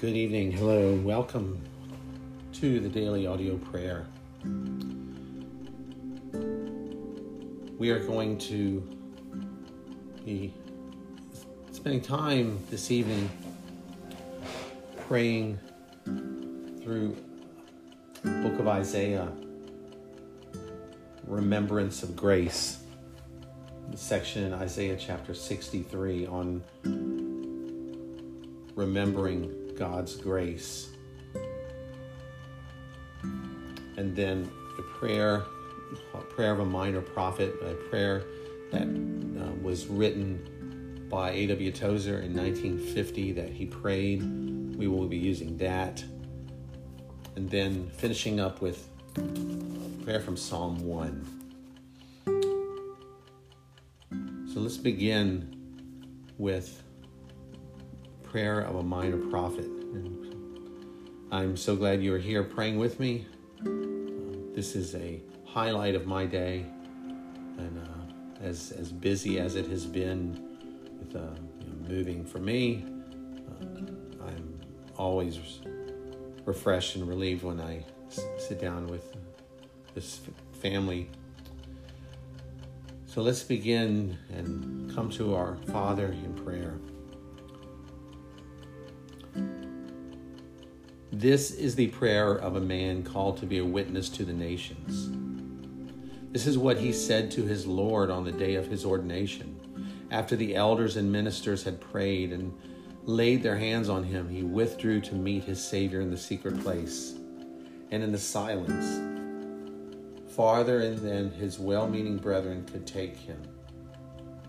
Good evening, hello, welcome to the Daily Audio Prayer. We are going to be spending time this evening praying through the book of Isaiah, Remembrance of Grace, the section in Isaiah chapter 63 on remembering God's grace. And then the prayer of a minor prophet, a prayer that was written by A.W. Tozer in 1950 that he prayed. We will be using that. And then finishing up with a prayer from Psalm 1. So let's begin with prayer of a minor prophet. I'm so glad you're here praying with me. This is a highlight of my day, and as busy as it has been with moving for me, I'm always refreshed and relieved when I sit down with this family. So let's begin and come to our Father in prayer. This is the prayer of a man called to be a witness to the nations. This is what he said to his Lord on the day of his ordination. After the elders and ministers had prayed and laid their hands on him, he withdrew to meet his Savior in the secret place and in the silence, farther than his well-meaning brethren could take him.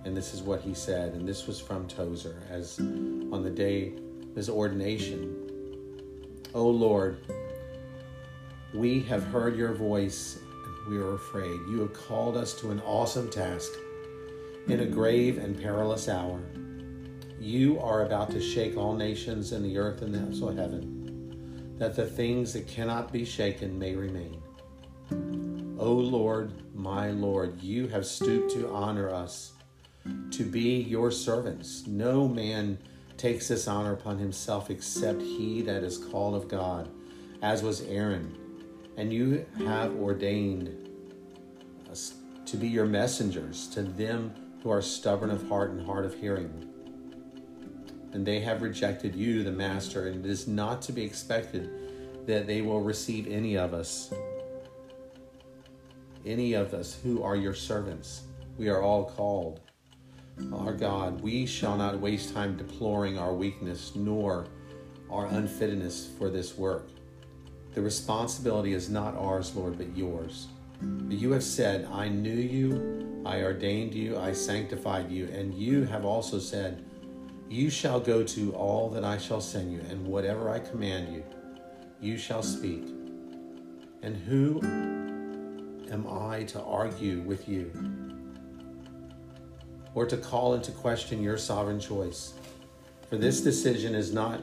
And this is what he said, and this was from Tozer, as on the day of his ordination. O Lord, we have heard your voice and we are afraid. You have called us to an awesome task in a grave and perilous hour. You are about to shake all nations in the earth and also heaven, that the things that cannot be shaken may remain. O Lord, my Lord, you have stooped to honor us, to be your servants. No man takes this honor upon himself except he that is called of God, as was Aaron. And you have ordained us to be your messengers to them who are stubborn of heart and hard of hearing. And they have rejected you, the Master, and it is not to be expected that they will receive any of us who are your servants. We are all called. Our God, we shall not waste time deploring our weakness nor our unfitness for this work. The responsibility is not ours, Lord, but yours. But you have said, I knew you, I ordained you, I sanctified you, and you have also said, you shall go to all that I shall send you, and whatever I command you, you shall speak. And who am I to argue with you, or to call into question your sovereign choice? For this decision is not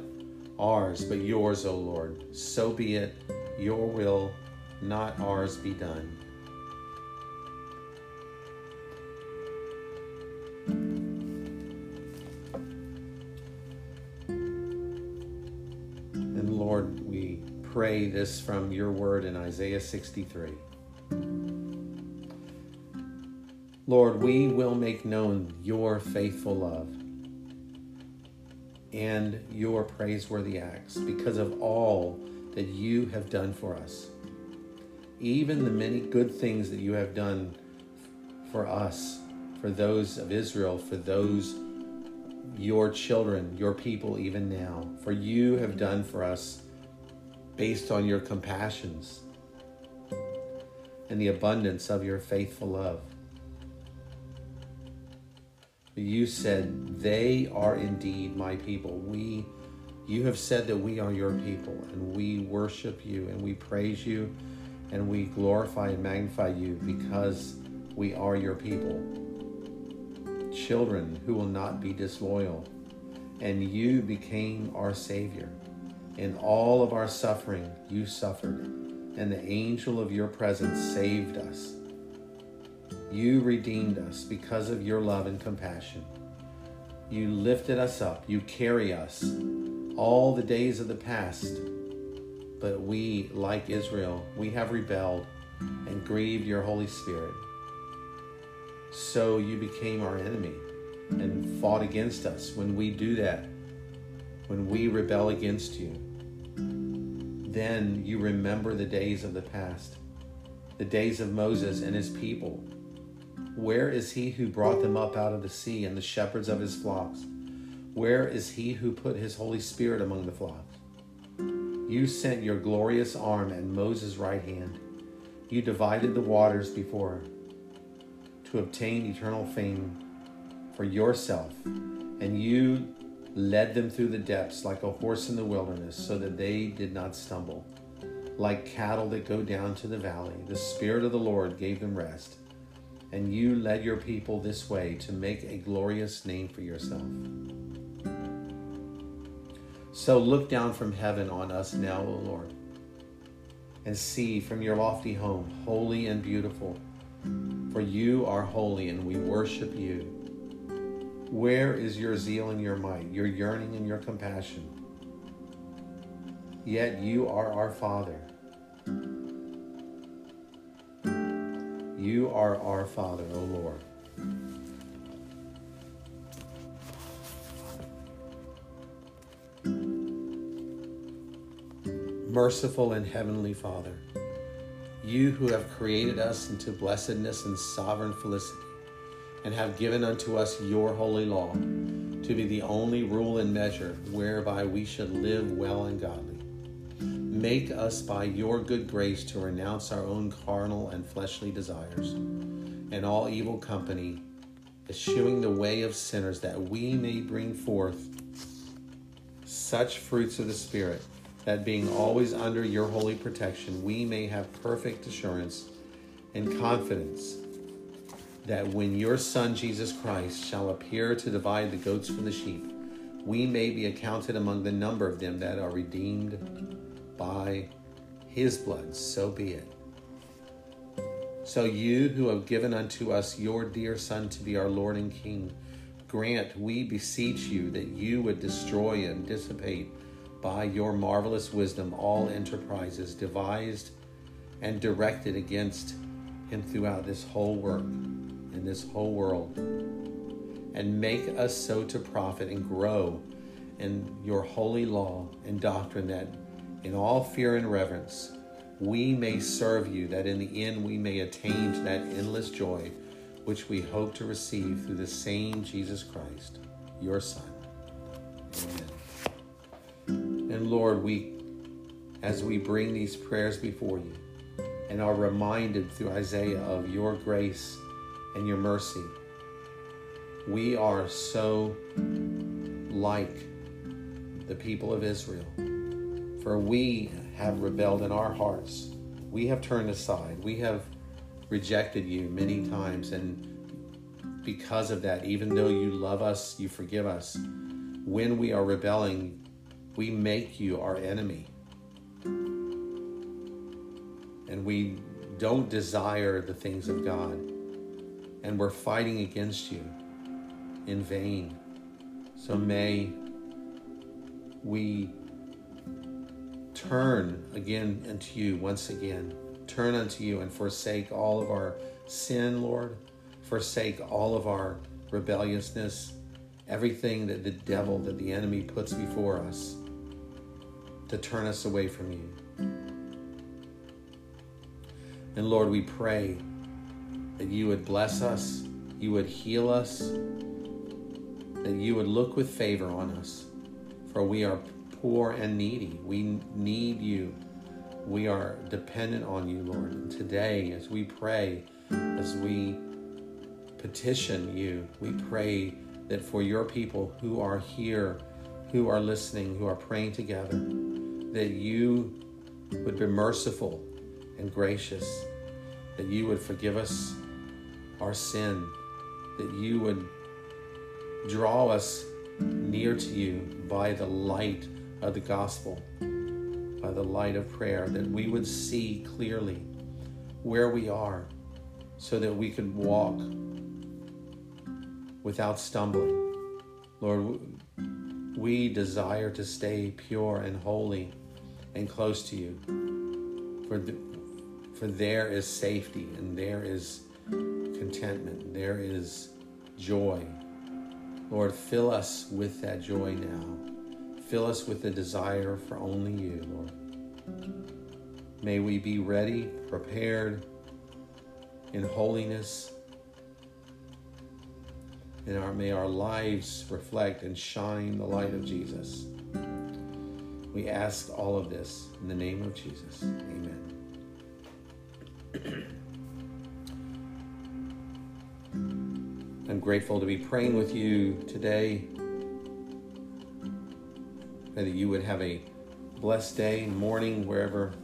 ours, but yours, O Lord. So be it, your will, not ours, be done. And Lord, we pray this from your word in Isaiah 63. Lord, we will make known your faithful love and your praiseworthy acts because of all that you have done for us. Even the many good things that you have done for us, for those of Israel, for those your children, your people even now, for you have done for us based on your compassions and the abundance of your faithful love. You said, they are indeed my people. You have said that we are your people, and we worship you, and we praise you, and we glorify and magnify you because we are your people, children who will not be disloyal. And you became our Savior. In all of our suffering, you suffered, and the angel of your presence saved us. You redeemed us because of your love and compassion. You lifted us up. You carry us all the days of the past. But we, like Israel, we have rebelled and grieved your Holy Spirit. So you became our enemy and fought against us. When we do that, when we rebel against you, then you remember the days of the past, the days of Moses and his people. Where is he who brought them up out of the sea and the shepherds of his flocks? Where is he who put his Holy Spirit among the flocks? You sent your glorious arm and Moses' right hand. You divided the waters before her to obtain eternal fame for yourself, and you led them through the depths like a horse in the wilderness, so that they did not stumble. Like cattle that go down to the valley, the Spirit of the Lord gave them rest, and you led your people this way to make a glorious name for yourself. So look down from heaven on us now, O Lord, and see from your lofty home, holy and beautiful, for you are holy and we worship you. Where is your zeal and your might, your yearning and your compassion? Yet you are our Father. You are our Father, O Lord. Merciful and heavenly Father, you who have created us into blessedness and sovereign felicity, and have given unto us your holy law to be the only rule and measure whereby we should live well and godly. Make us by your good grace to renounce our own carnal and fleshly desires and all evil company, eschewing the way of sinners, that we may bring forth such fruits of the Spirit, that being always under your holy protection, we may have perfect assurance and confidence that when your Son, Jesus Christ, shall appear to divide the goats from the sheep, we may be accounted among the number of them that are redeemed by his blood. So be it. So you who have given unto us your dear Son to be our Lord and King, grant, we beseech you, that you would destroy and dissipate by your marvelous wisdom all enterprises devised and directed against him throughout this whole work, in this whole world, and make us so to profit and grow in your holy law and doctrine, that in all fear and reverence we may serve you, that in the end we may attain to that endless joy which we hope to receive through the same Jesus Christ, your Son. Amen. And Lord, we, as we bring these prayers before you and are reminded through Isaiah of your grace and your mercy, we are so like the people of Israel, for we have rebelled in our hearts. We have turned aside. We have rejected you many times, and because of that, even though you love us, you forgive us. When we are rebelling, we make you our enemy, and we don't desire the things of God, and we're fighting against you in vain. So may we turn again unto you once again. Turn unto you and forsake all of our sin, Lord. Forsake all of our rebelliousness, everything that the devil, that the enemy puts before us to turn us away from you. And Lord, we pray that you would bless us, you would heal us, that you would look with favor on us, for we are poor and needy. We need you. We are dependent on you, Lord. And today, as we pray, as we petition you, we pray that for your people who are here, who are listening, who are praying together, that you would be merciful and gracious, that you would forgive us our sin, that you would draw us near to you by the light of the gospel, by the light of prayer, that we would see clearly where we are, so that we could walk without stumbling. Lord, we desire to stay pure and holy and close to you. For there is safety, and there is contentment. There is joy. Lord, fill us with that joy now. Fill us with the desire for only you, Lord. May we be ready, prepared in holiness. And may our lives reflect and shine the light of Jesus. We ask all of this in the name of Jesus. Amen. I'm grateful to be praying with you today. Pray that you would have a blessed day, morning, wherever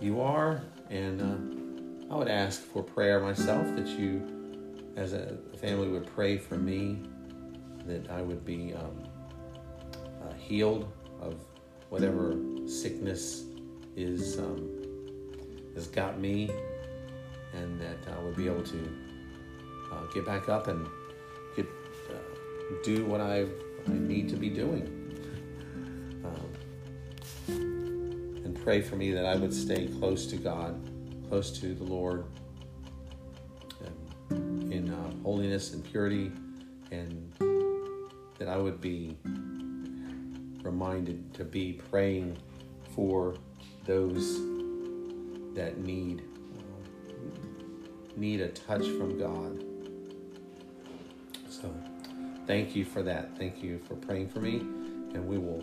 you are. And I would ask for prayer myself, that you, as a family, would pray for me, that I would be healed of whatever sickness has got me, and that I would be able to get back up and do what I need to be doing. And pray for me that I would stay close to God, close to the Lord, and in holiness and purity, and that I would be reminded to be praying for those that need a touch from God. So thank you for that. Thank you for praying for me, and we will